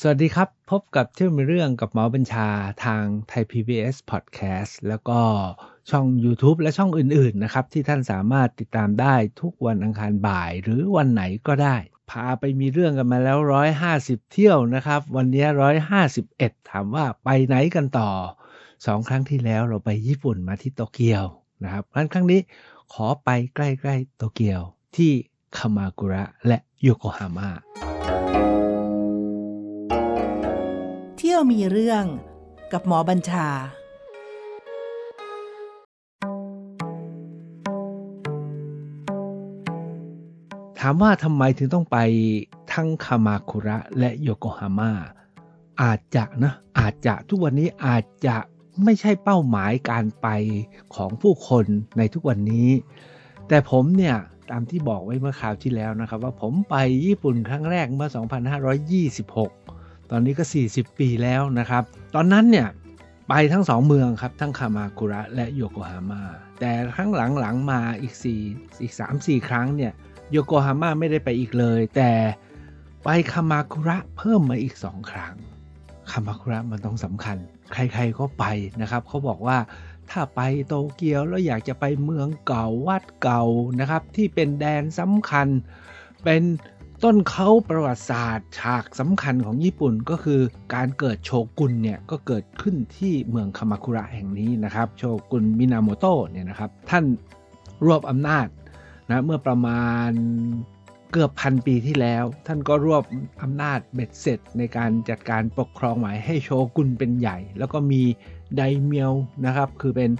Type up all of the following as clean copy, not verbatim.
สวัสดีครับพบกับเชื่อมีเรื่องกับหมอบัญชาทาง Thai PBS Podcast แล้วก็ช่อง YouTube และช่องอื่นๆนะครับที่ท่านสามารถติดตามได้ทุกวันอังคารบ่ายหรือวันไหนก็ได้พาไปมีเรื่องกันมาแล้ว150เที่ยวนะครับวันนี้151ถามว่าไปไหนกันต่อ2ครั้งที่แล้วเราไปญี่ปุ่นมาที่โตเกียวนะครับงั้นครั้งนี้ขอไปใกล้ๆโตเกียวที่คามากุระและโยโกฮาม่าเที่ยวมีเรื่องกับหมอบัญชาถามว่าทำไมถึงต้องไปทั้งคามากุระและโยโกฮาม่าอาจจะทุกวันนี้อาจจะไม่ใช่เป้าหมายการไปของผู้คนในทุกวันนี้แต่ผมเนี่ยตามที่บอกไว้เมื่อคราวที่แล้วนะครับว่าผมไปญี่ปุ่นครั้งแรกเมื่อ2526ตอนนี้ก็40ปีแล้วนะครับตอนนั้นเนี่ยไปทั้ง2เมืองครับทั้งคามากุระและโยโกฮาม่าแต่ครั้งหลังๆมาอีก 3-4 ครั้งเนี่ยโยโกฮาม่าไม่ได้ไปอีกเลยแต่ไปคามากุระเพิ่มมาอีก2ครั้งคามากุระมันต้องสำคัญใครๆก็ไปนะครับเขาบอกว่าถ้าไปโตเกียวแล้วอยากจะไปเมืองเก่าวัดเก่านะครับที่เป็นแดนสำคัญเป็นต้นเขาประวัติศาสตร์ฉากสำคัญของญี่ปุ่นก็คือการเกิดโชกุนเนี่ยก็เกิดขึ้นที่เมืองคามากุระแห่งนี้นะครับโชกุนมินาโมโตะเนี่ยนะครับท่านรวบอำนาจนะเมื่อประมาณเกือบพันปีที่แล้วท่านก็รวบอำนาจเบ็ดเสร็จในการจัดการปกครองใหม่ให้โชกุนเป็นใหญ่แล้วก็มีไดเมียวนะครับคือเป็น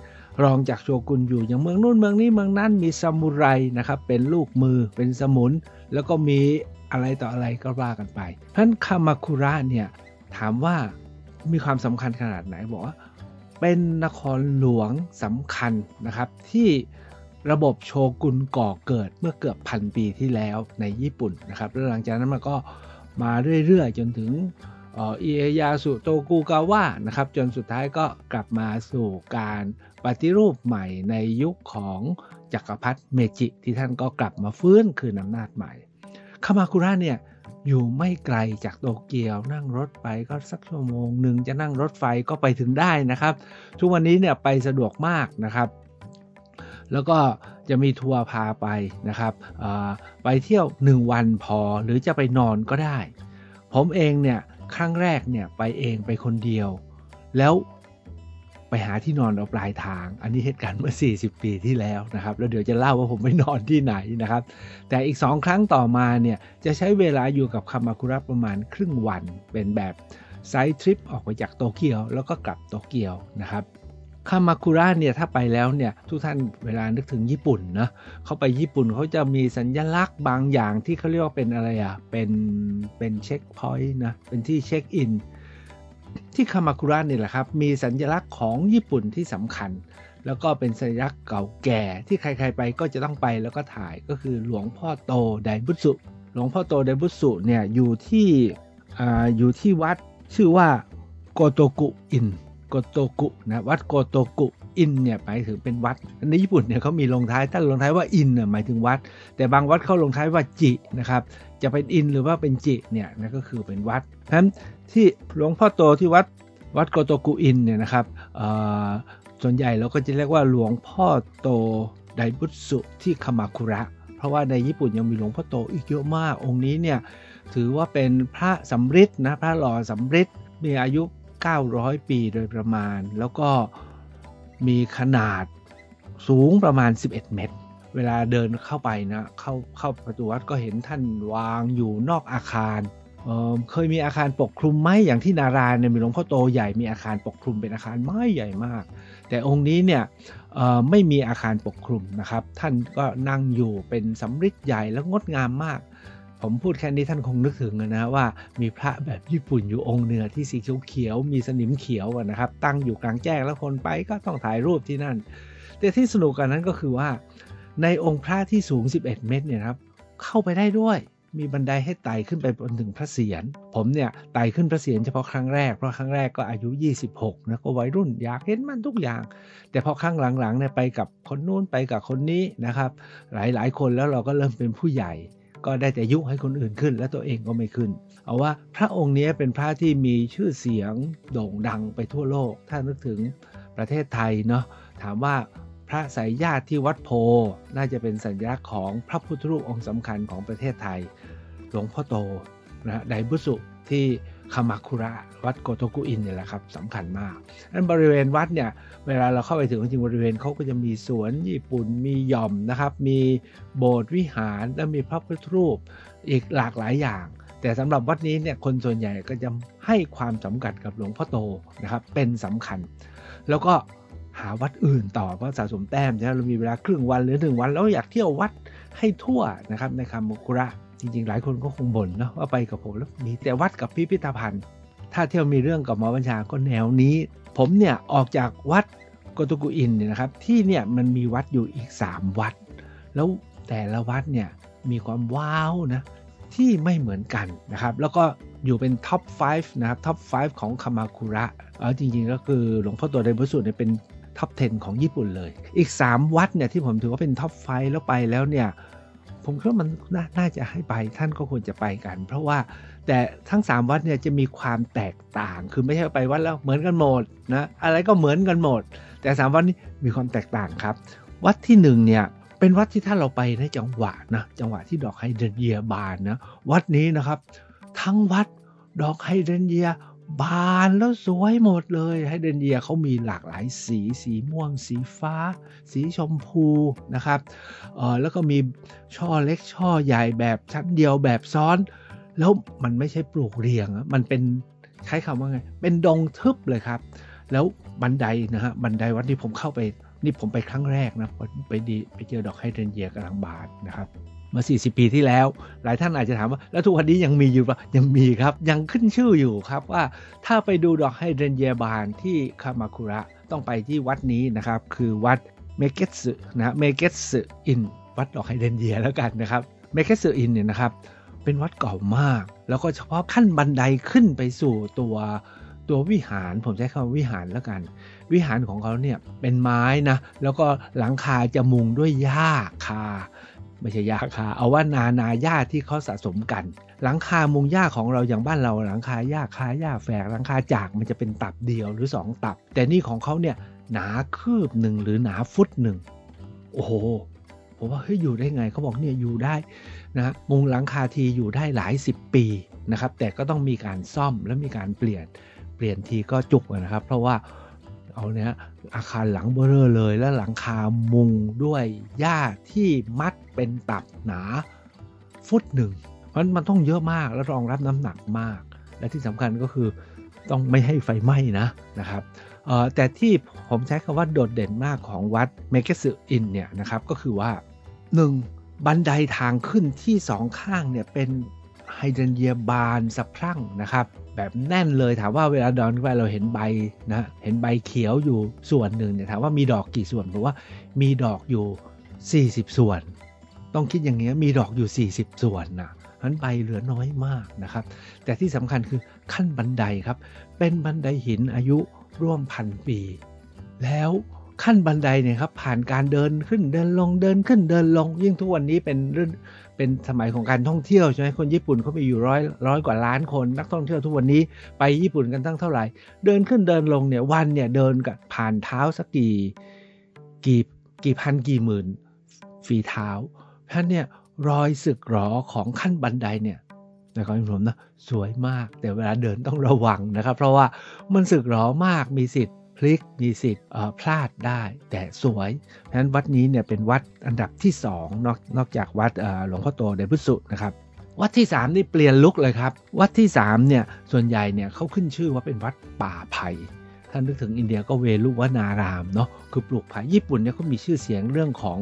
รองจากโชกุนอยู่อย่างเมืองนู่นเมืองนี้เมืองนั้นมีซามูไรนะครับเป็นลูกมือเป็นสมุนแล้วก็มีอะไรต่ออะไรก็ว่ากันไปเพราะฉะนั้นคามากุระเนี่ยถามว่ามีความสำคัญขนาดไหนบอกว่าเป็นนครหลวงสำคัญนะครับที่ระบบโชกุนก่อเกิดเมื่อเกือบพันปีที่แล้วในญี่ปุ่นนะครับแล้วหลังจากนั้นมันก็มาเรื่อยๆจนถึงอิเอยาสึโตกุกาวะนะครับจนสุดท้ายก็กลับมาสู่การปฏิรูปใหม่ในยุคของจักรพรรดิเมจิที่ท่านก็กลับมาฟื้นคืนอำนาจใหม่คามากุระเนี่ยอยู่ไม่ไกลจากโตเกียวนั่งรถไปก็สักชั่วโมงนึงจะนั่งรถไฟก็ไปถึงได้นะครับทุกวันนี้เนี่ยไปสะดวกมากนะครับแล้วก็จะมีทัวร์พาไปนะครับไปเที่ยว1วันพอหรือจะไปนอนก็ได้ผมเองเนี่ยครั้งแรกเนี่ยไปเองไปคนเดียวแล้วไปหาที่นอนเอาปลายทางอันนี้เหตุการณ์เมื่อ40ปีที่แล้วนะครับแล้วเดี๋ยวจะเล่าว่าผมไปนอนที่ไหนนะครับแต่อีก2ครั้งต่อมาเนี่ยจะใช้เวลาอยู่กับคามากุระประมาณครึ่งวันเป็นแบบไซด์ทริปออกไปจากโตเกียวแล้วก็กลับโตเกียวนะครับคามากุระเนี่ยถ้าไปแล้วเนี่ยทุกท่านเวลานึกถึงญี่ปุ่นนะเขาไปญี่ปุ่นเขาจะมีสัญลักษณ์บางอย่างที่เขาเรียกว่าเป็นอะไรอ่ะเป็นเช็คพอยต์นะเป็นที่เช็คอินที่คามากุระนี่แหละครับมีสัญลักษณ์ของญี่ปุ่นที่สำคัญแล้วก็เป็นสัญลักษณ์เก่าแก่ที่ใครๆไปก็จะต้องไปแล้วก็ถ่ายก็คือหลวงพ่อโตไดบุตสึหลวงพ่อโตไดบุตสึเนี่ยอยู่ที่วัดชื่อว่าโกโตกุอินโกโตกุนะวัดโกโตกุอินเนี่ยหมายถึงเป็นวัดในญี่ปุ่นเนี่ยเขามีลงท้ายถ้าลงท้ายว่าอินหมายถึงวัดแต่บางวัดเขาลงท้ายว่าจินะครับจะเป็นอินหรือว่าเป็นจิเนี่ยนั่นก็คือเป็นวัดเพราะฉะนั้นที่หลวงพ่อโตที่วัดโกโตกุอินเนี่ยนะครับส่วนใหญ่เราก็จะเรียกว่าหลวงพ่อโตไดบุตสึที่คามากุระเพราะว่าในญี่ปุ่นยังมีหลวงพ่อโตอีกเยอะมากองค์นี้เนี่ยถือว่าเป็นพระสำริดนะพระหล่อสำริดมีอายุ900ปีโดยประมาณแล้วก็มีขนาดสูงประมาณ11เมตรเวลาเดินเข้าไปนะเข้าประตูวัดก็เห็นท่านวางอยู่นอกอาคารเคยมีอาคารปกคลุมไม้อย่างที่นาราเนี่ยมีหลวงพ่อโตใหญ่มีอาคารปกคลุมเป็นอาคารไม้ใหญ่มากแต่องค์นี้เนี่ยไม่มีอาคารปกคลุมนะครับท่านก็นั่งอยู่เป็นสำริดใหญ่และงดงามมากผมพูดแค่นี้ท่านคงนึกถึงนะว่ามีพระแบบญี่ปุ่นอยู่องค์เนื้อที่สีเขียวๆมีสนิมเขียวนะครับตั้งอยู่กลางแจ้งแล้วคนไปก็ต้องถ่ายรูปที่นั่นแต่ที่สนุกกันนั้นก็คือว่าในองค์พระที่สูง11เมตรเนี่ยครับเข้าไปได้ด้วยมีบันไดให้ไต่ขึ้นไปบนถึงพระเศียรผมเนี่ยไต่ขึ้นพระเศียรเฉพาะครั้งแรกเพราะครั้งแรกก็อายุ26นะก็วัยรุ่นอยากเห็นมันทุกอย่างแต่พอครั้งหลังๆเนี่ยไปกับคนนู้นไปกับคนนี้นะครับหลายๆคนแล้วเราก็เริ่มเป็นผู้ใหญ่ ก็ได้แต่ยุให้คนอื่นขึ้นและตัวเองก็ไม่ขึ้นเอาว่าพระองค์นี้เป็นพระที่มีชื่อเสียงโด่งดังไปทั่วโลกถ้านึกถึงประเทศไทยเนาะถามว่าพระสายญาติที่วัดโพน่าจะเป็นสัญลักษณ์ของพระพุทธรูปองค์สำคัญของประเทศไทยหลวงพ่อโตนะไดบุสุที่คามาคุระวัดโกโตกุอินเนี่ยแหละครับสำคัญมากนั้นบริเวณวัดเนี่ยเวลาเราเข้าไปถึงจริงบริเวณเขาก็จะมีสวนญี่ปุ่นมีหย่อมนะครับมีโบสถ์วิหารและมีพระพุทธรูปอีกหลากหลายอย่างแต่สำหรับวัดนี้เนี่ยคนส่วนใหญ่ก็จะให้ความสำคัญกับหลวงพ่อโตนะครับเป็นสำคัญแล้วก็หาวัดอื่นต่อเพราะสะสมแต้มนะเรามีเวลาครึ่งวันหรือ1วันแล้วอยากเที่ยววัดให้ทั่วนะครับในคามาคุระจริงๆหลายคนก็คงบ่นเนาะว่าไปกับผมแล้วมีแต่วัดกับพิพิธภัณฑ์ถ้าเที่ยวมีเรื่องกับหมอบัญชาก็แนวนี้ผมเนี่ยออกจากวัดโกโตกุอินเนี่ยนะครับที่เนี่ยมันมีวัดอยู่อีก3วัดแล้วแต่ละวัดเนี่ยมีความว้าวนะที่ไม่เหมือนกันนะครับแล้วก็อยู่เป็นท็อป5นะครับท็อป5ของคามาคุระจริงๆก็คือหลวงพ่อโตไดบุสุเนี่ยเป็นท็อป10ของญี่ปุ่นเลยอีก3วัดเนี่ยที่ผมถือว่าเป็นท็อป5แล้วไปแล้วเนี่ยผมคิดว่ามัน น่าจะให้ไปท่านก็ควรจะไปกันเพราะว่าแต่ทั้ง3วัดเนี่ยจะมีความแตกต่างคือไม่ใช่ไปวัดแล้วเหมือนกันหมดนะอะไรก็เหมือนกันหมดแต่3วัดนี้มีความแตกต่างครับวัดที่1เนี่ยเป็นวัดที่ถ้าเราไปในจังหวะที่ดอกไฮเดรนเยียบานนะวัดนี้นะครับทั้งวัดดอกไฮเดรนเยียบานแล้วสวยหมดเลยไฮเดรนเยียเขามีหลากหลายสีม่วงสีฟ้าสีชมพูนะครับแล้วก็มีช่อเล็กช่อใหญ่แบบชั้นเดียวแบบซ้อนแล้วมันไม่ใช่ปลูกเรียงมันเป็นใช้คำว่าไงเป็นดงทึบเลยครับแล้วบันไดนะฮะบันไดวัดที่ผมเข้าไปนี่ผมไปครั้งแรกนะไปเจอดอกไฮเดรนเยียกำลังบานนะครับมา40ปีที่แล้วหลายท่านอาจจะถามว่าแล้วทุกวันนี้ยังมีอยู่ปะยังมีครับยังขึ้นชื่ออยู่ครับว่าถ้าไปดูดอกไฮเดรนเยียบานที่คามาคุระต้องไปที่วัดนี้นะครับคือวัดเมเกสึนะเมเกสึอินวัดดอกไฮเดรนเยียแล้วกันนะครับเมเกสึอินเนี่ยนะครับเป็นวัดเก่ามากแล้วก็เฉพาะขั้นบันไดขึ้นไปสู่ตัววิหารผมใช้คำว่าวิหารแล้วกันวิหารของเขาเนี่ยเป็นไม้นะแล้วก็หลังคาจะมุงด้วยหญ้าคาไม่ใช่หญ้าคาเอาว่านาหญ้าที่เขาสะสมกันหลังคามุงหญ้าของเราอย่างบ้านเราหลังคาหญ้าคาหญ้าแฝกหลังคาจากมันจะเป็นตับเดียวหรือ2ตับแต่นี่ของเขาเนี่ยหนาคืบ1หรือหนาฟุต1โอ้โหผมว่าเฮ้ยอยู่ได้ไงเขาบอกเนี่ยอยู่ได้นะมุงหลังคาทีอยู่ได้หลาย10ปีนะครับแต่ก็ต้องมีการซ่อมและมีการเปลี่ยนทีก็จุกนะครับเพราะว่าเอาเนี่ยอาคารหลังเบ้อเลยแล้วหลังคามุงด้วยหญ้าที่มัดเป็นตับหนาฟุต1เพราะมันต้องเยอะมากและรองรับน้ำหนักมากและที่สำคัญก็คือต้องไม่ให้ไฟไหม้นะครับแต่ที่ผมใช้คำว่าโดดเด่นมากของวัดเมเกสึอินเนี่ยนะครับก็คือว่า1บันไดทางขึ้นที่2ข้างเนี่ยเป็นไฮเดรนเยียบานสะพรั่งนะครับแบบแน่นเลยถามว่าเวลาเดินไปเราเห็นใบนะเห็นใบเขียวอยู่ส่วนหนึ่งเนี่ยถามว่ามีดอกกี่ส่วนผมว่ามีดอกอยู่40ส่วนต้องคิดอย่างเงี้ยมีดอกอยู่40ส่วนนะงั้นใบเหลือน้อยมากนะครับแต่ที่สำคัญคือขั้นบันไดครับเป็นบันไดหินอายุร่วมพันปีแล้วขั้นบันไดเนี่ยครับผ่านการเดินขึ้นเดินลงเดินขึ้นเดินลงยิ่งทุกวันนี้เป็นสมัยของการท่องเที่ยวใช่ไหมคนญี่ปุ่นเขามีอยู่ร้อยกว่าล้านคนนักท่องเที่ยวทุกวันนี้ไปญี่ปุ่นกันตั้งเท่าไหร่เดินขึ้นเดินลงเนี่ยวันเนี่ยเดินกับผ่านเท้าสักกี่พันกี่หมื่นฝีเท้าเพราะฉะนั้นเนี่ยรอยสึกหรอของขั้นบันไดเนี่ยนะครับผมนะสวยมากแต่เวลาเดินต้องระวังนะครับเพราะว่ามันสึกหรอมากมีสิทธิ์พลิกมีสิทธิ์พลาดได้แต่สวยเพราะฉะนั้นวัดนี้เนี่ยเป็นวัดอันดับที่2นอกจากวัดหลวงพ่อโตไดบุสุนะครับวัดที่3นี่เปลี่ยนลุคเลยครับวัดที่3เนี่ยส่วนใหญ่เนี่ยเขาขึ้นชื่อว่าเป็นวัดป่าไผ่ถ้านึกถึงอินเดียก็เวลุวนารามเนาะคือปลูกไผ่ญี่ปุ่นเนี่ยเขามีชื่อเสียงเรื่องของ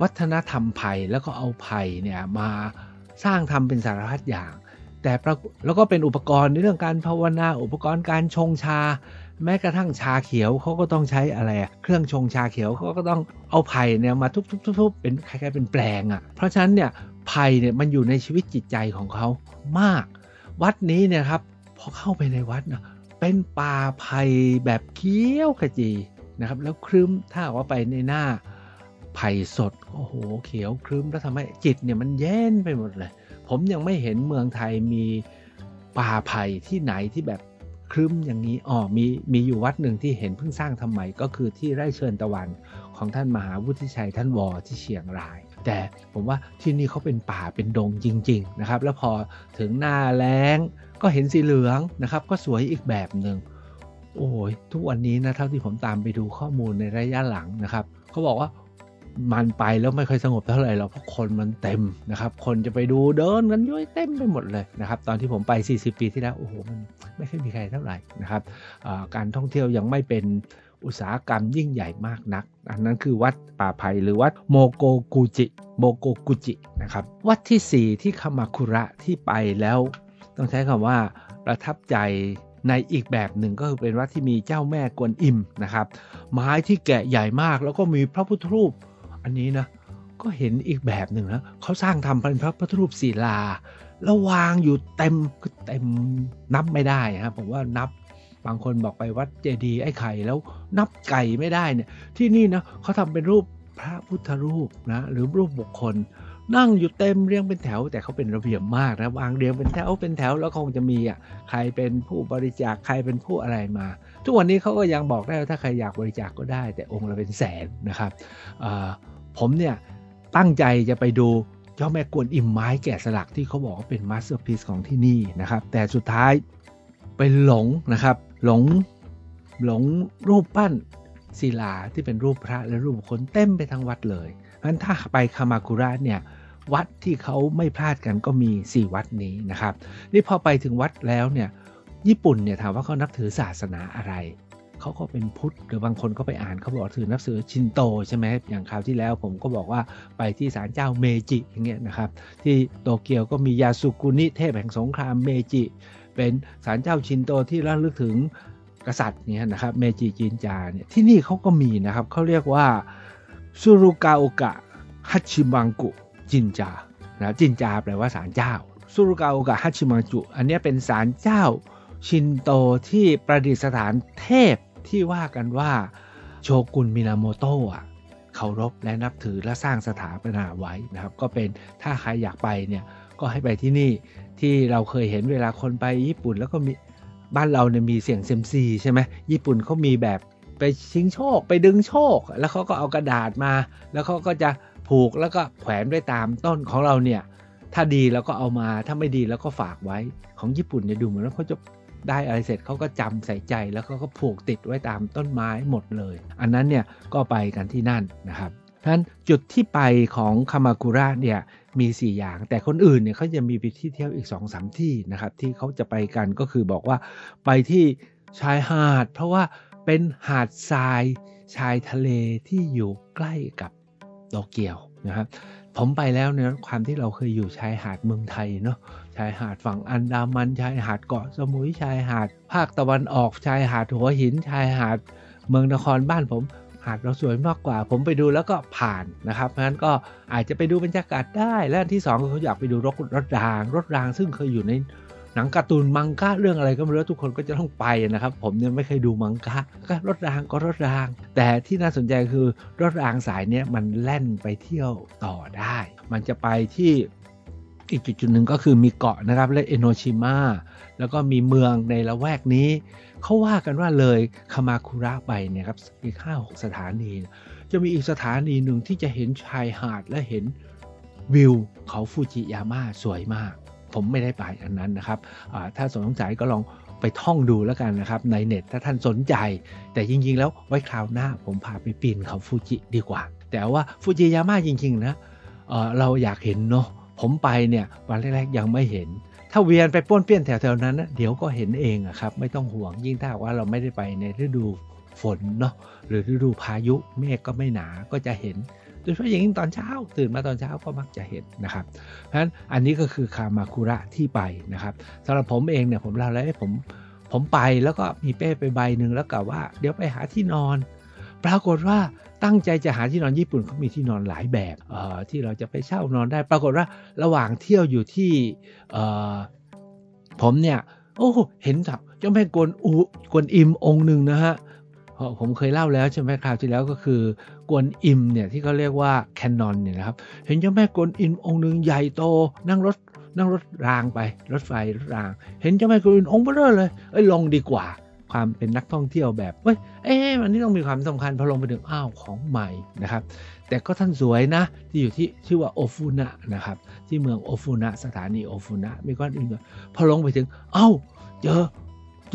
วัฒนธรรมไผ่แล้วก็เอาไผ่เนี่ยมาสร้างทำเป็นสารพัดอย่างแต่แล้วก็เป็นอุปกรณ์ในเรื่องการภาวนาอุปกรณ์การชงชาแม้กระทั่งชาเขียวเขาก็ต้องใช้อะไรเครื่องชงชาเขียวเขาก็ต้องเอาไผ่เนี่ยมาทุบๆๆเป็นคล้ายๆเป็นแปลงเพราะฉะนั้นเนี่ยไผ่เนี่ยมันอยู่ในชีวิตจิตใจของเขามากวัดนี้เนี่ยครับพอเข้าไปในวัดนะเป็นป่าไผ่แบบเขียวขจีนะครับแล้วครึ้มถ้าว่าไปในหน้า ไผ่สดโอ้โหเขียวครึ้มแล้วทำให้จิตเนี่ยมันเย็นไปหมดเลยผมยังไม่เห็นเมืองไทยมีป่าไผ่ที่ไหนที่แบบครึ้มอย่างนี้มีอยู่วัดหนึ่งที่เห็นเพิ่งสร้างทำใหม่ก็คือที่ไร่เชิญตะวันของท่านมหาวุฒิชัยท่านวอที่เชียงรายแต่ผมว่าที่นี่เขาเป็นป่าเป็นดงจริงๆนะครับแล้วพอถึงหน้าแล้งก็เห็นสีเหลืองนะครับก็สวยอีกแบบนึงโอ้ยทุกวันนี้นะเท่าที่ผมตามไปดูข้อมูลในระยะหลังนะครับเขาบอกว่ามันไปแล้วไม่ค่อยสงบเท่าไหร่หรอกเพราะคนมันเต็มนะครับคนจะไปดูเดินกันย้อยเต็มไปหมดเลยนะครับตอนที่ผมไป40ปีที่แล้วโอ้โหมันไม่ค่อยมีใครเท่าไหร่นะครับการท่องเที่ยวยังไม่เป็นอุตสาหกรรมยิ่งใหญ่มากนักอันนั้นคือวัดป่าไผ่หรือวัดโมโกกุจินะครับวัดที่4ที่คามาคุระที่ไปแล้วต้องใช้คำว่าประทับใจในอีกแบบหนึ่งก็คือเป็นวัดที่มีเจ้าแม่กวนอิมนะครับไม้ที่แกะใหญ่มากแล้วก็มีพระพุทธรูปอันนี้นะก็เห็นอีกแบบหนึ่งนะเขาสร้างทำเป็นพระพุทธรูปศิลาแล้ววางอยู่เต็มนับไม่ได้ครับผมว่านับบางคนบอกไปวัดเจดีย์ไอ้ไข่แล้วนับไก่ไม่ได้เนี่ยที่นี่นะเขาทำเป็นรูปพระพุทธรูปนะหรือรูปบุคคลนั่งอยู่เต็มเรียงเป็นแถวแต่เขาเป็นระเบียบมากนะวางเรียงเป็นแถวแล้วคงจะมีอ่ะใครเป็นผู้บริจาคใครเป็นผู้อะไรมาทุกวันนี้เขาก็ยังบอกได้ว่าถ้าใครอยากบริจาค ก็ได้แต่องค์ละเป็นแสนนะครับผมเนี่ยตั้งใจจะไปดูเจ้าแม่กวนอิมไม้แกะสลักที่เขาบอกว่าเป็นมาสเตอร์พีซของที่นี่นะครับแต่สุดท้ายไปหลงนะครับหลงรูปปั้นศิลาที่เป็นรูปพระและรูปคนเต็มไปทั้งวัดเลยงั้นถ้าไปคามาคุระเนี่ยวัดที่เขาไม่พลาดกันก็มี4วัดนี้นะครับนี่พอไปถึงวัดแล้วเนี่ยญี่ปุ่นเนี่ยถามว่าเขานับถือศาสนาอะไรเขาก็เป็นพุทธหรือบางคนก็ไปอ่านเขาบอกถือนับถือชินโตใช่ไหมอย่างคราวที่แล้วผมก็บอกว่าไปที่ศาลเจ้าเมจิอย่างเงี้ยนะครับที่โตเกียวก็มียาสุกุนิเทพแห่งสงครามเมจิเป็นศาลเจ้าชินโตที่ระลึกถึงกษัตริย์เนี่ยนะครับเมจิจินจาเนี่ยที่นี่เขาก็มีนะครับเขาเรียกว่าซูรุกาโอกะฮัชิมังกุจินจานะจินจาแปลว่าศาลเจ้าซูรุกาโอกะฮัชิมังกุอันนี้เป็นศาลเจ้าชินโตที่ประดิษฐานเทพที่ว่ากันว่าโชกุนมินาโมโตะเคารพและนับถือและสร้างสถาปนาไว้นะครับก็เป็นถ้าใครอยากไปเนี่ยก็ให้ไปที่นี่ที่เราเคยเห็นเวลาคนไปญี่ปุ่นแล้วก็มีบ้านเราเนี่ยมีเสียงเซมซีใช่ไหมญี่ปุ่นเขามีแบบไปชิงโชคไปดึงโชคแล้วเขาก็เอากระดาษมาแล้วเขาก็จะผูกแล้วก็แขวนไว้ตามต้นของเราเนี่ยถ้าดีเราก็เอามาถ้าไม่ดีเราก็ฝากไว้ของญี่ปุ่นเนี่ยดูเหมือนว่าเขาจะได้อะไรเสร็จเขาก็จำใส่ใจแล้วเขาก็ผูกติดไว้ตามต้นไม้หมดเลยอันนั้นเนี่ยก็ไปกันที่นั่นนะครับเพราะฉะนั้นจุดที่ไปของคามาคุระเนี่ยมี4อย่างแต่คนอื่นเนี่ยเขาจะมีไปที่เที่ยวอีก 2-3 ที่นะครับที่เขาจะไปกันก็คือบอกว่าไปที่ชายหาดเพราะว่าเป็นหาดทรายชายทะเลที่อยู่ใกล้กับโตเกียวนะครับผมไปแล้วเนี่ยความที่เราเคยอยู่ชายหาดเมืองไทยเนาะชายหาดฝั่งอันดามันชายหาดเกาะสมุยชายหาดภาคตะวันออกชายหาดหัวหินชายหาดเมืองนครบ้านผมหาดเราสวยมากกว่าผมไปดูแล้วก็ผ่านนะครับเพราะฉะนั้นก็อาจจะไปดูบรรยากาศได้และที่2คือเขาอยากไปดูรถรางซึ่งเคยอยู่ในหนังการ์ตูนมังกะเรื่องอะไรก็ไม่รู้ทุกคนก็จะต้องไปนะครับผมเนี่ยไม่เคยดูมังกะก็รถรางแต่ที่น่าสนใจคือรถรางสายเนี้ยมันแล่นไปเที่ยวต่อได้มันจะไปที่อีกจุดหนึ่งก็คือมีเกาะนะครับเรียกเอโนชิมะแล้วก็มีเมืองในละแวกนี้เขาว่ากันว่าเลยคามาคุระไปเนี่ยครับอีก 5-6 สถานีจะมีอีกสถานีหนึ่งที่จะเห็นชายหาดและเห็นวิวเขาฟูจิยาม่าสวยมากผมไม่ได้ไปอันนั้นนะครับถ้าสนใจก็ลองไปท่องดูแล้วกันนะครับในเน็ตถ้าท่านสนใจแต่จริงๆแล้วไว้คราวหน้าผมพาไปปีนเขาฟูจิดีกว่าแต่ว่าฟูจิยาม่าจริงๆนะเราอยากเห็นเนาะผมไปเนี่ยวันแรกๆยังไม่เห็นถ้าเวียนไปป้วนเปี้ยนแถวๆนั้นนะเดี๋ยวก็เห็นเองอะครับไม่ต้องห่วงยิ่งถ้าว่าเราไม่ได้ไปในฤดูฝนเนาะหรือฤดูพายุเมฆก็ไม่หนาก็จะเห็นโดยเฉพาะอย่างยิ่งตอนเช้าตื่นมาตอนเช้าก็มักจะเห็นนะครับเพราะฉะนั้นอันนี้ก็คือคามาคุระที่ไปนะครับสำหรับผมเองเนี่ยผมเล่าแล้วผมไปแล้วก็มีเป้ไปใบนึงแล้วกะว่าเดี๋ยวไปหาที่นอนปรากฏว่าตั้งใจจะหาที่นอนญี่ปุ่นเขามีที่นอนหลายแบบที่เราจะไปเช่านอนได้ปรากฏว่าระหว่างเที่ยวอยู่ที่ผมเนี่ยโอ้เห็นเจ้าแม่กวนอิมองค์หนึ่งนะฮะ ผมเคยเล่าแล้วใช่ไหมคราวที่แล้วก็คือกวนอิมเนี่ยที่เขาเรียกว่าแคนนอนเนี่ยนะครับเห็นเจ้าแม่กวนอิมองค์หนึ่งใหญ่โตนั่งรถรางไปรถไฟรถรางเห็นเจ้าแม่กวนอิมองค์เบ้อเลยเอ้ยลงดีกว่าความเป็นนักท่องเที่ยวแบบเอ้ยมันนี่ต้องมีความสำคัญพอลงไปถึงอ้าวของใหม่นะครับแต่ก็ท่านสวยนะที่อยู่ที่ชื่อว่าโอฟุนะนะครับที่เมืองโอฟุนะสถานีโอฟุนะมีก้อนอื่นพอลงไปถึงอ้าวเจ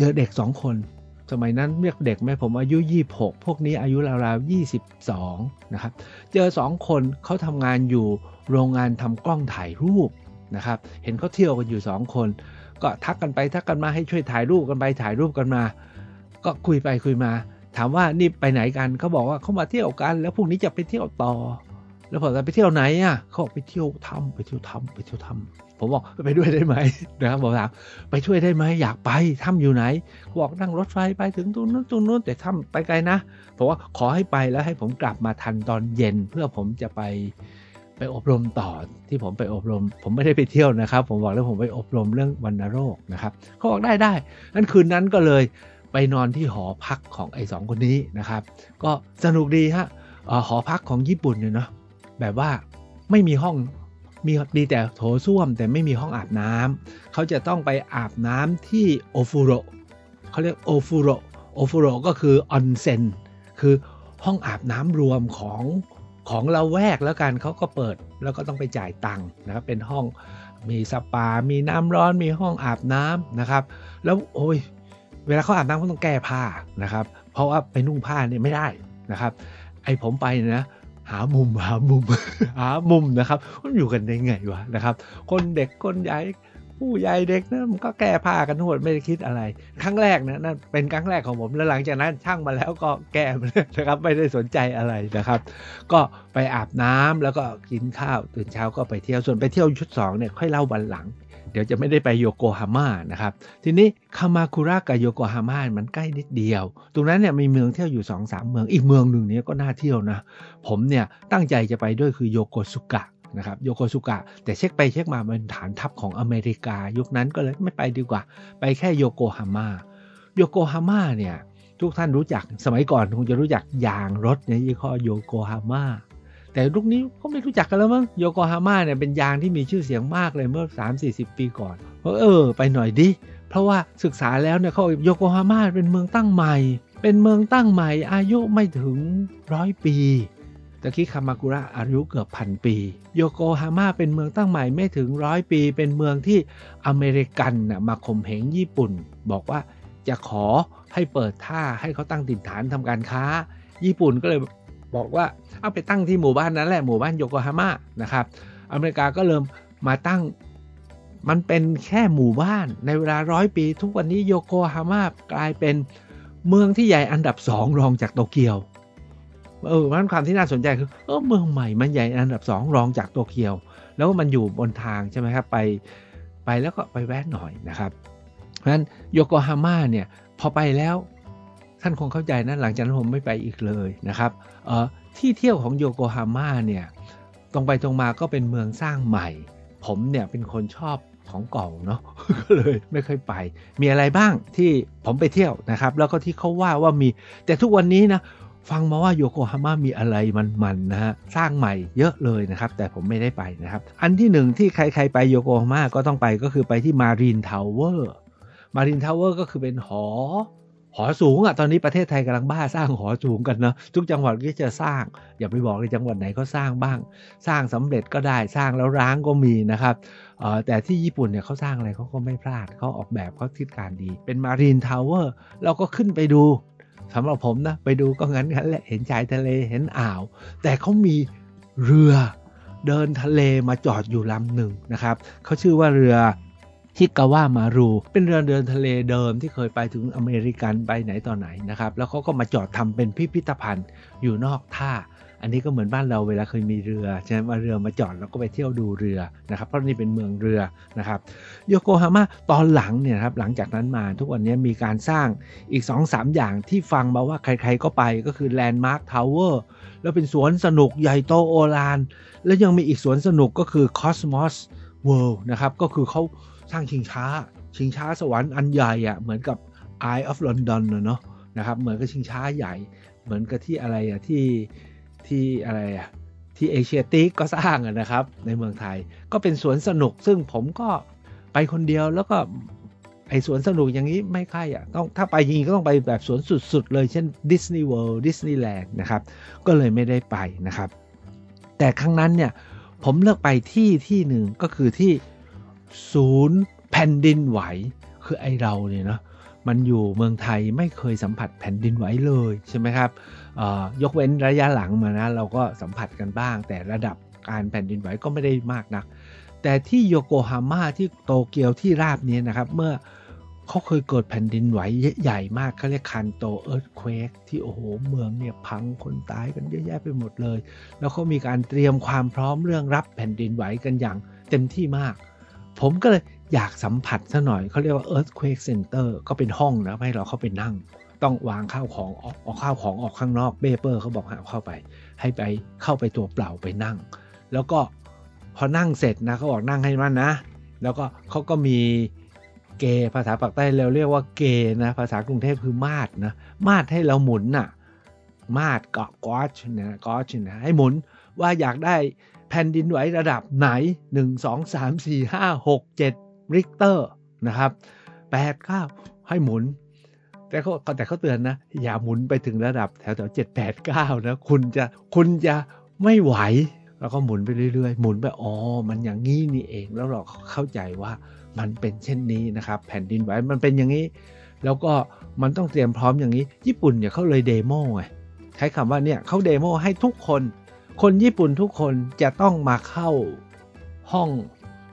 อเด็ก2คนสมัยนั้นเรียกเด็กไหมผมอายุ26พวกนี้อายุราวๆ22นะครับเจอ2คนเขาทำงานอยู่โรงงานทำกล้องถ่ายรูปนะครับเห็นเขาเที่ยวกันอยู่2คนก็ทักกันไปทักกันมาให้ช่วยถ่ายรูปกันไปถ่ายรูปกันมาก็คุยไปคุยมาถามว่านี่ไปไหนกันเขาบอกว่าเขามาเที่ยวกันแล้วพรุ่งนี้จะไปเที่ยวต่อแล้วผมจะไปเที่ยวไหนอ่ะเขาบอกไปเที่ยวถ้ำผมบอกไปด้วยได้ไหมนะครับผมถามไปช่วยได้ไหมอยากไปถ้ำอยู่ไหนเขาบอกนั่งรถไฟไปถึงตรงนู้นแต่ถ้ำไปไกลนะผมว่าขอให้ไปแล้วให้ผมกลับมาทันตอนเย็นเพื่อผมจะไปอบรมต่อที่ผมไปอบรมผมไม่ได้ไปเที่ยวนะครับผมบอกแล้วผมไปอบรมเรื่องวัณโรคนะครับเขาบอกได้นั่นคืนนั้นก็เลยไปนอนที่หอพักของไอ้2คนนี้นะครับก็สนุกดีฮะหอพักของญี่ปุ่นเนี่ยเนาะแบบว่าไม่มีห้องมีดีแต่โถส้วมแต่ไม่มีห้องอาบน้ำเขาจะต้องไปอาบน้ำที่โอฟุโรเขาเรียกโอฟุโรก็คือออนเซ็นคือห้องอาบน้ำรวมของละแวกแล้วกันเขาก็เปิดแล้วก็ต้องไปจ่ายตังค์นะครับเป็นห้องมีสปามีน้ำร้อนมีห้องอาบน้ำนะครับแล้วโอ้ยเวลาเขาอาบน้ำเขาต้องแก้ผ้านะครับเพราะว่าไปนุ่งผ้าเนี่ยไม่ได้นะครับไอผมไปนะหามุมนะครับมันอยู่กันได้ไงวะนะครับคนเด็กคนใหญ่ผู้ใหญ่เด็กนะมันก็แก้ผ้ากันทั้งหมดไม่ได้คิดอะไรครั้งแรกนะนั่นเป็นครั้งแรกของผมแล้วหลังจากนั้นช่างมาแล้วก็แก้นะครับไม่ได้สนใจอะไรนะครับก็ไปอาบน้ำแล้วก็กินข้าวตื่นเช้าก็ไปเที่ยวส่วนไปเที่ยวชุด2เนี่ยค่อยเล่าวันหลังเดี๋ยวจะไม่ได้ไปโยโกฮาม่านะครับทีนี้คามาคุระกับโยโกฮาม่ามันใกล้นิดเดียวตรงนั้นเนี่ยมีเมืองเที่ยวอยู่ 2-3 เมืองอีกเมืองหนึ่งเนี่ยก็น่าเที่ยวนะผมเนี่ยตั้งใจจะไปด้วยคือโยโกซุกะนะครับโยโกซุกะแต่เช็คไปเช็คมาเป็นฐานทัพของอเมริกายุคนั้นก็เลยไม่ไปดีกว่าไปแค่โยโกฮาม่าโยโกฮาม่าเนี่ยทุกท่านรู้จักสมัยก่อนคงจะรู้จักยางรถเนี่ยยี่ห้อโยโกฮาม่าแต่ลูกนี้ก็ไม่รู้จักกันแล้วมั้งโยโกฮาม่าเนี่ยเป็นยางที่มีชื่อเสียงมากเลยเมื่อ 30-40 ปีก่อนไปหน่อยดิเพราะว่าศึกษาแล้วเนี่ยเขาโยโกฮาม่าเป็นเมืองตั้งใหม่อายุไม่ถึง100ปีตะกี้คามากุระอายุเกือบ 1,000 ปีโยโกฮาม่าเป็นเมืองตั้งใหม่ไม่ถึง100ปีเป็นเมืองที่อเมริกันน่ะมาข่มเหงญี่ปุ่นบอกว่าจะขอให้เปิดท่าให้เขาตั้งถิ่นฐานทำการค้าญี่ปุ่นก็เลยบอกว่าเอาไปตั้งที่หมู่บ้านนั้นแหละหมู่บ้านโยโกฮาม่านะครับอเมริกาก็เริ่มมาตั้งมันเป็นแค่หมู่บ้านในเวลา100ปีทุกวันนี้โยโกฮาม่ากลายเป็นเมืองที่ใหญ่อันดับ2รองจากโตเกียวมันความที่น่าสนใจคือเมืองใหม่มันใหญ่อันดับ2รองจากโตเกียวแล้วมันอยู่บนทางใช่ไหมครับไปแล้วก็ไปแวะหน่อยนะครับเพราะฉะนั้นโยโกฮาม่าเนี่ยพอไปแล้วท่านคงเข้าใจนะหลังจากนั้นผมไม่ไปอีกเลยนะครับที่เที่ยวของโยโกฮาม่าเนี่ยตรงไปตรงมาก็เป็นเมืองสร้างใหม่ผมเนี่ยเป็นคนชอบของเก่าเนาะก็เลยไม่เคยไปมีอะไรบ้างที่ผมไปเที่ยวนะครับแล้วก็ที่เขาว่ามีแต่ทุกวันนี้นะฟังมาว่าโยโกฮาม่ามีอะไรมันนะฮะสร้างใหม่เยอะเลยนะครับแต่ผมไม่ได้ไปนะครับอันที่หนึ่งที่ใครๆไปโยโกฮาม่าก็ต้องไปก็คือไปที่มารีนทาวเวอร์ก็คือเป็นหอสูงอ่ะตอนนี้ประเทศไทยกำลังบ้าสร้างหอสูงกันนะทุกจังหวัดก็จะสร้างอย่าไปบอกเลยจังหวัดไหนก็สร้างบ้างสร้างสำเร็จก็ได้สร้างแล้วร้างก็มีนะครับแต่ที่ญี่ปุ่นเนี่ยเขาสร้างอะไรเขาก็ไม่พลาดเขาออกแบบเขาคิดการดีเป็นมารีนทาวเวอร์เราก็ขึ้นไปดูสำหรับผมนะไปดูก็งั้นแหละเห็นชายทะเลเห็นอ่าวแต่เขามีเรือเดินทะเลมาจอดอยู่ลำหนึ่งนะครับเขาชื่อว่าเรือฮิกาวามารูเป็นเรือเดินทะเลเดิมที่เคยไปถึงอเมริกันไปไหนต่อไหนนะครับแล้วเขาก็มาจอดทำเป็นพิพิธภัณฑ์อยู่นอกท่าอันนี้ก็เหมือนบ้านเราเวลาเคยมีเรือใช่ไหมเรือมาจอดแล้วก็ไปเที่ยวดูเรือนะครับเพราะนี่เป็นเมืองเรือนะครับโยโกฮาม่าตอนหลังเนี่ยครับหลังจากนั้นมาทุกวันนี้มีการสร้างอีก 2-3 อย่างที่ฟังมาว่าใครๆก็ไปก็คือแลนด์มาร์คทาวเวอร์แล้วเป็นสวนสนุกใหญ่โตโอฬารแล้วยังมีอีกสวนสนุกก็คือคอสมอสเวิลด์นะครับก็คือเขาสร้างชิงช้าสวรรค์อันใหญ่อะเหมือนกับ Eye of London เนาะ นะครับเหมือนกับชิงช้าใหญ่เหมือนกับที่อะไรอ่ะที่อะไรอ่ะที่เอเชียติกก็สร้างนะครับในเมืองไทยก็เป็นสวนสนุกซึ่งผมก็ไปคนเดียวแล้วก็ไอสวนสนุกอย่างนี้ไม่ค่อยอ่ะต้องถ้าไปจริงๆก็ต้องไปแบบสวนสุดๆเลยเช่นดิสนีย์เวิลด์ดิสนีย์แลนด์นะครับก็เลยไม่ได้ไปนะครับแต่ครั้งนั้นเนี่ยผมเลือกไปที่หนึ่งก็คือที่ศูนย์แผ่นดินไหวคือไอเราเนี่ยเนาะมันอยู่เมืองไทยไม่เคยสัมผัสแผ่นดินไหวเลยใช่ไหมครับยกเว้นระยะหลังมานะเราก็สัมผัสกันบ้างแต่ระดับการแผ่นดินไหวก็ไม่ได้มากนักแต่ที่โยโกฮาม่าที่โตเกียวที่ราบนี้นะครับเมื่อเขาเคยเกิดแผ่นดินไหวใหญ่มากเขาเรียกคันโตเอิร์ธเควคที่โอ้โหเมืองเนี่ยพังคนตายกันเยอะแยะไปหมดเลยแล้วเขามีการเตรียมความพร้อมเรื่องรับแผ่นดินไหวกันอย่างเต็มที่มากผมก็เลยอยากสัมผัสซะหน่อยเขาเรียกว่า Earthquake Center ก็เป็นห้องนะให้เราเข้าไปนั่งต้องวางข้าวของเอาข้าวของออกข้างนอกเบเปอร์เขาบอกห้ามเข้าไปให้ไปเข้าไปตัวเปล่าไปนั่งแล้วก็พอนั่งเสร็จนะเขาบอกนั่งให้มันนะแล้วก็เขาก็มีเกภาษาปากใต้เราเรียกว่าเกนะภาษากรุงเทพคือมาดนะมาดให้เราหมุนน่ะมาดเกาะก๊อชนะก๊อชนะให้หมุนว่าอยากได้แผ่นดินไหวระดับไหน1 2 3 4 5 6 7ริกเตอร์นะครับ8 9ให้หมุนแต่เขาเตือนนะอย่าหมุนไปถึงระดับแถวๆ7 8 9นะคุณจะไม่ไหวแล้วก็หมุนไปเรื่อยๆหมุนไปอ๋อมันอย่างงี้นี่เองแล้วเราเข้าใจว่ามันเป็นเช่นนี้นะครับแผ่นดินไหวมันเป็นอย่างนี้แล้วก็มันต้องเตรียมพร้อมอย่างนี้ญี่ปุ่นเนี่ยเขาเลยเดโมไงใช้คำว่าเนี่ยเขาเดโมให้ทุกคนญี่ปุ่นทุกคนจะต้องมาเข้าห้อง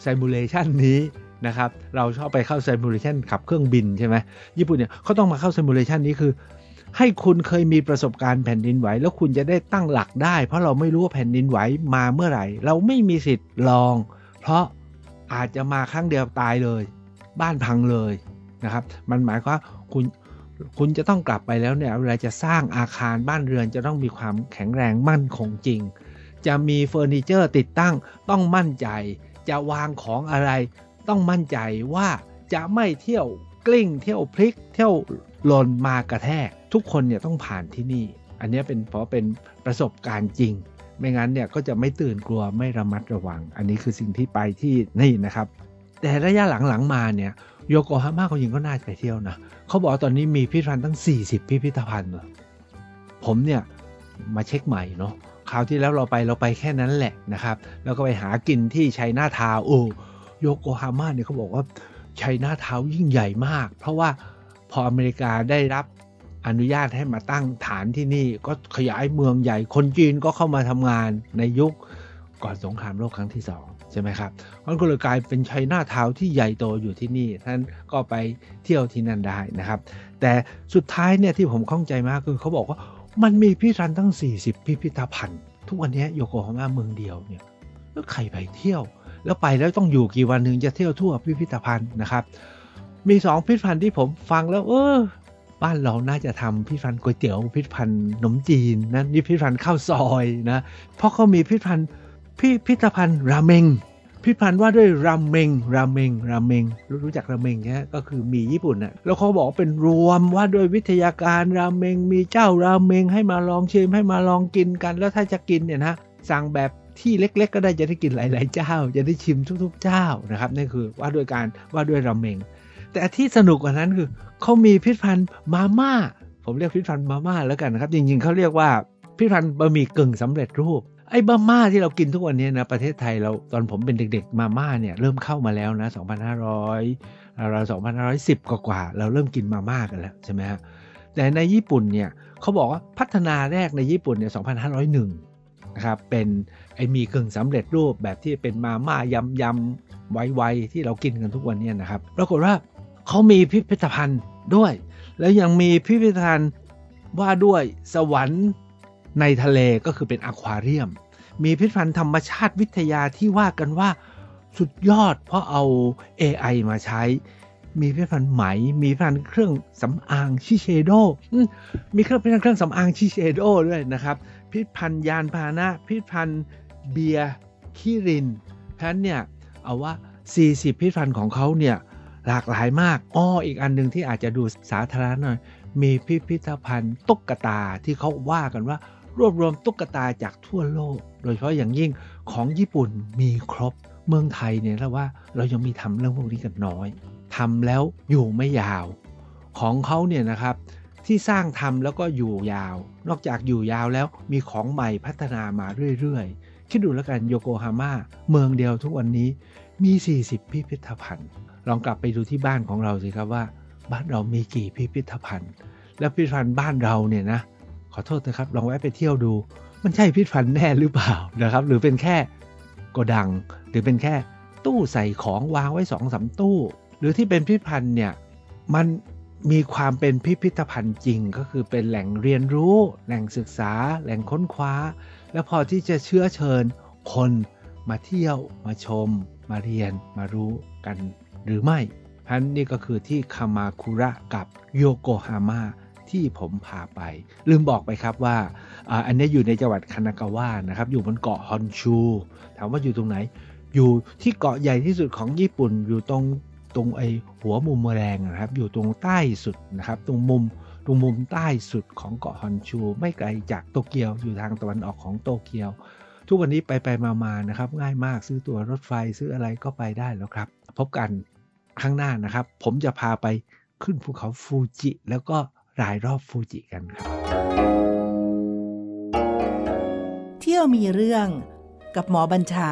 ไซมูเลชันนี้นะครับเราชอบไปเข้าไซมูเลชันขับเครื่องบินใช่ไหมญี่ปุ่นเนี่ยเขาต้องมาเข้าไซมูเลชันนี้คือให้คุณเคยมีประสบการณ์แผ่นดินไหวแล้วคุณจะได้ตั้งหลักได้เพราะเราไม่รู้ว่าแผ่นดินไหวมาเมื่อไหร่เราไม่มีสิทธิ์ลองเพราะอาจจะมาครั้งเดียวตายเลยบ้านพังเลยนะครับมันหมายความว่าคุณจะต้องกลับไปแล้วเนี่ยเวลาจะสร้างอาคารบ้านเรือนจะต้องมีความแข็งแรงมั่นคงจริงจะมีเฟอร์นิเจอร์ติดตั้งต้องมั่นใจจะวางของอะไรต้องมั่นใจว่าจะไม่เที่ยวกลิ้งเที่ยวพลิกเที่ยวหล่นมากระแทกทุกคนเนี่ยต้องผ่านที่นี่อันนี้เป็นเพราะเป็นประสบการณ์จริงไม่งั้นเนี่ยก็จะไม่ตื่นกลัวไม่ระมัดระวังอันนี้คือสิ่งที่ไปที่นี่นะครับแต่ระยะหลังๆมาเนี่ยโยโกฮาม่าคนยิงก็น่าไปเที่ยวนะเขาบอกตอนนี้มีพิพิธภัณฑ์ตั้ง40พิพิธภัณฑ์ผมเนี่ยมาเช็คใหม่เนาะคราวที่แล้วเราไปแค่นั้นแหละนะครับแล้วก็ไปหากินที่ไชน่าทาวน์โยโกฮาม่าเนี่ยเขาบอกว่าไชน่าทาวน์ยิ่งใหญ่มากเพราะว่าพออเมริกาได้รับอนุญาตให้มาตั้งฐานที่นี่ก็ขยายเมืองใหญ่คนจีนก็เข้ามาทำงานในยุคก่อนสงครามโลกครั้งที่2ใช่ไหมครับมันก็เลยกลายเป็นไชน่าทาวน์ที่ใหญ่โตอยู่ที่นี่ท่านก็ไปเที่ยวที่นั่นได้นะครับแต่สุดท้ายเนี่ยที่ผมข้องใจมากคือเขาบอกว่ามันมีพิพิธภัณฑ์ตั้ง40พิพิธภัณฑ์ทุกวันนี้โยโกฮาม่าเมืองเดียวเนี่ยแล้วใครไปเที่ยวแล้วไปแล้วต้องอยู่กี่วันถึงจะเที่ยวทั่วพิพิธภัณฑ์นะครับมี2พิพิธภัณฑ์ที่ผมฟังแล้วบ้านเราน่าจะทำพิพิธภัณฑ์ก๋วยเตี๋ยวพิพิธภัณฑ์ขนมจีนนะนี่พิพิธภัณฑ์ข้าวซอยนะเพราะเขามีพิพิธภัณฑ์ราเมงพิพิธภัณฑ์ว่าด้วยราเมงรู้จักราเมงใช่ไหมก็คือมีญี่ปุ่นน่ะแล้วเขาบอกว่าเป็นรวมว่าด้วยวิทยาการราเมงมีเจ้าราเมงให้มาลองชิมให้มาลองกินกันแล้วถ้าจะกินเนี่ยนะสั่งแบบที่เล็กๆก็ได้จะได้กินหลายๆเจ้าจะได้ชิมทุกๆเจ้านะครับนั่นคือว่าด้วยราเมงแต่ที่สนุกกว่านั้นคือเขามีพิพิธภัณฑ์มาม่าผมเรียกพิพิธภัณฑ์มาม่าแล้วกันนะครับจริงๆเขาเรียกว่าพิพิธภัณฑ์บะหมี่กึ่งสำเร็จรูปไอ้มาม่าที่เรากินทุกวันนี้นะประเทศไทยเราตอนผมเป็นเด็กๆมาม่าเนี่ยเริ่มเข้ามาแล้วนะ2510กว่าเราเริ่มกินมาม่ากันแล้วใช่ไหมฮะแต่ในญี่ปุ่นเนี่ยเขาบอกว่าพัฒนาแรกในญี่ปุ่นเนี่ย2501นะครับเป็นไอ้มีกึ่งสำเร็จรูปแบบที่เป็นมาม่ายำๆไวๆที่เรากินกันทุกวันนี้นะครับปรากฏว่าเขามีพิพิธภัณฑ์ด้วยแล้วยังมีพิพิธภัณฑ์ว่าด้วยสวรรค์ในทะเลก็คือเป็นอควาเรียมมีพิพิธภัณฑ์ธรรมชาติวิทยาที่ว่ากันว่าสุดยอดเพราะเอา AI มาใช้มีพิพิธภัณฑ์ไหมมีพิพิธภัณฑ์เครื่องสำอางชิเชโดมีเครื่องสำอางชิเชโดด้วยนะครับพิพิธภัณฑ์ยานพาหนะพิพิธภัณฑ์เบียร์คิรินเพราะฉะนั้นเนี่ยเอาว่า40พิพิธภัณฑ์ของเขาเนี่ย หลากหลายมากอีกอันนึงที่อาจจะดูสาธารณะหน่อยมีพิพิธภัณฑ์ตุ๊กตาที่เขาว่ากันว่ารวบรวมตุ๊กตาจากทั่วโลกโดยเฉพาะอย่างยิ่งของญี่ปุ่นมีครบเมืองไทยเนี่ยเราว่าเรายังมีทำเรื่องพวกนี้กันน้อยทำแล้วอยู่ไม่ยาวของเขาเนี่ยนะครับที่สร้างทำแล้วก็อยู่ยาวนอกจากอยู่ยาวแล้วมีของใหม่พัฒนามาเรื่อยๆคิดดูแล้วกันโยโกฮาม่าเมืองเดียวทุกวันนี้มี40พิพิธภัณฑ์ลองกลับไปดูที่บ้านของเราสิครับว่าบ้านเรามีกี่พิพิธภัณฑ์และพิพิธภัณฑ์บ้านเราเนี่ยนะขอโทษนะครับลองแวะไปเที่ยวดูมันใช่พิพิธภัณฑ์แน่หรือเปล่านะครับหรือเป็นแค่โกดังหรือเป็นแค่ตู้ใส่ของวางไว้ 2-3 ตู้หรือที่เป็นพิพิธภัณฑ์เนี่ยมันมีความเป็นพิพิธภัณฑ์จริงก็คือเป็นแหล่งเรียนรู้แหล่งศึกษาแหล่งค้นคว้าและพอที่จะเชื้อเชิญคนมาเที่ยวมาชมมาเรียนมารู้กันหรือไม่ท่านนี่ก็คือที่คามาคุระกับโยโกฮาม่าที่ผมพาไปลืมบอกไปครับว่า อันนี้อยู่ในจังหวัดคานากาวะนะครับอยู่บนเกาะฮอนชูถามว่าอยู่ตรงไหนอยู่ที่เกาะใหญ่ที่สุดของญี่ปุ่นอยู่ตรงไอหัวมุมแมลงนะครับอยู่ตรงใต้สุดนะครับตรงมุมใต้สุดของเกาะฮอนชูไม่ไกลจากโตเกียวอยู่ทางตะวันออกของโตเกียวทุกวันนี้ไปๆมาๆนะครับง่ายมากซื้อตั๋วรถไฟซื้ออะไรก็ไปได้แล้วครับพบกันข้างหน้านะครับผมจะพาไปขึ้นภูเขาฟูจิแล้วก็รายรอบฟูจิกันครับเที่ยวมีเรื่องกับหมอบัญชา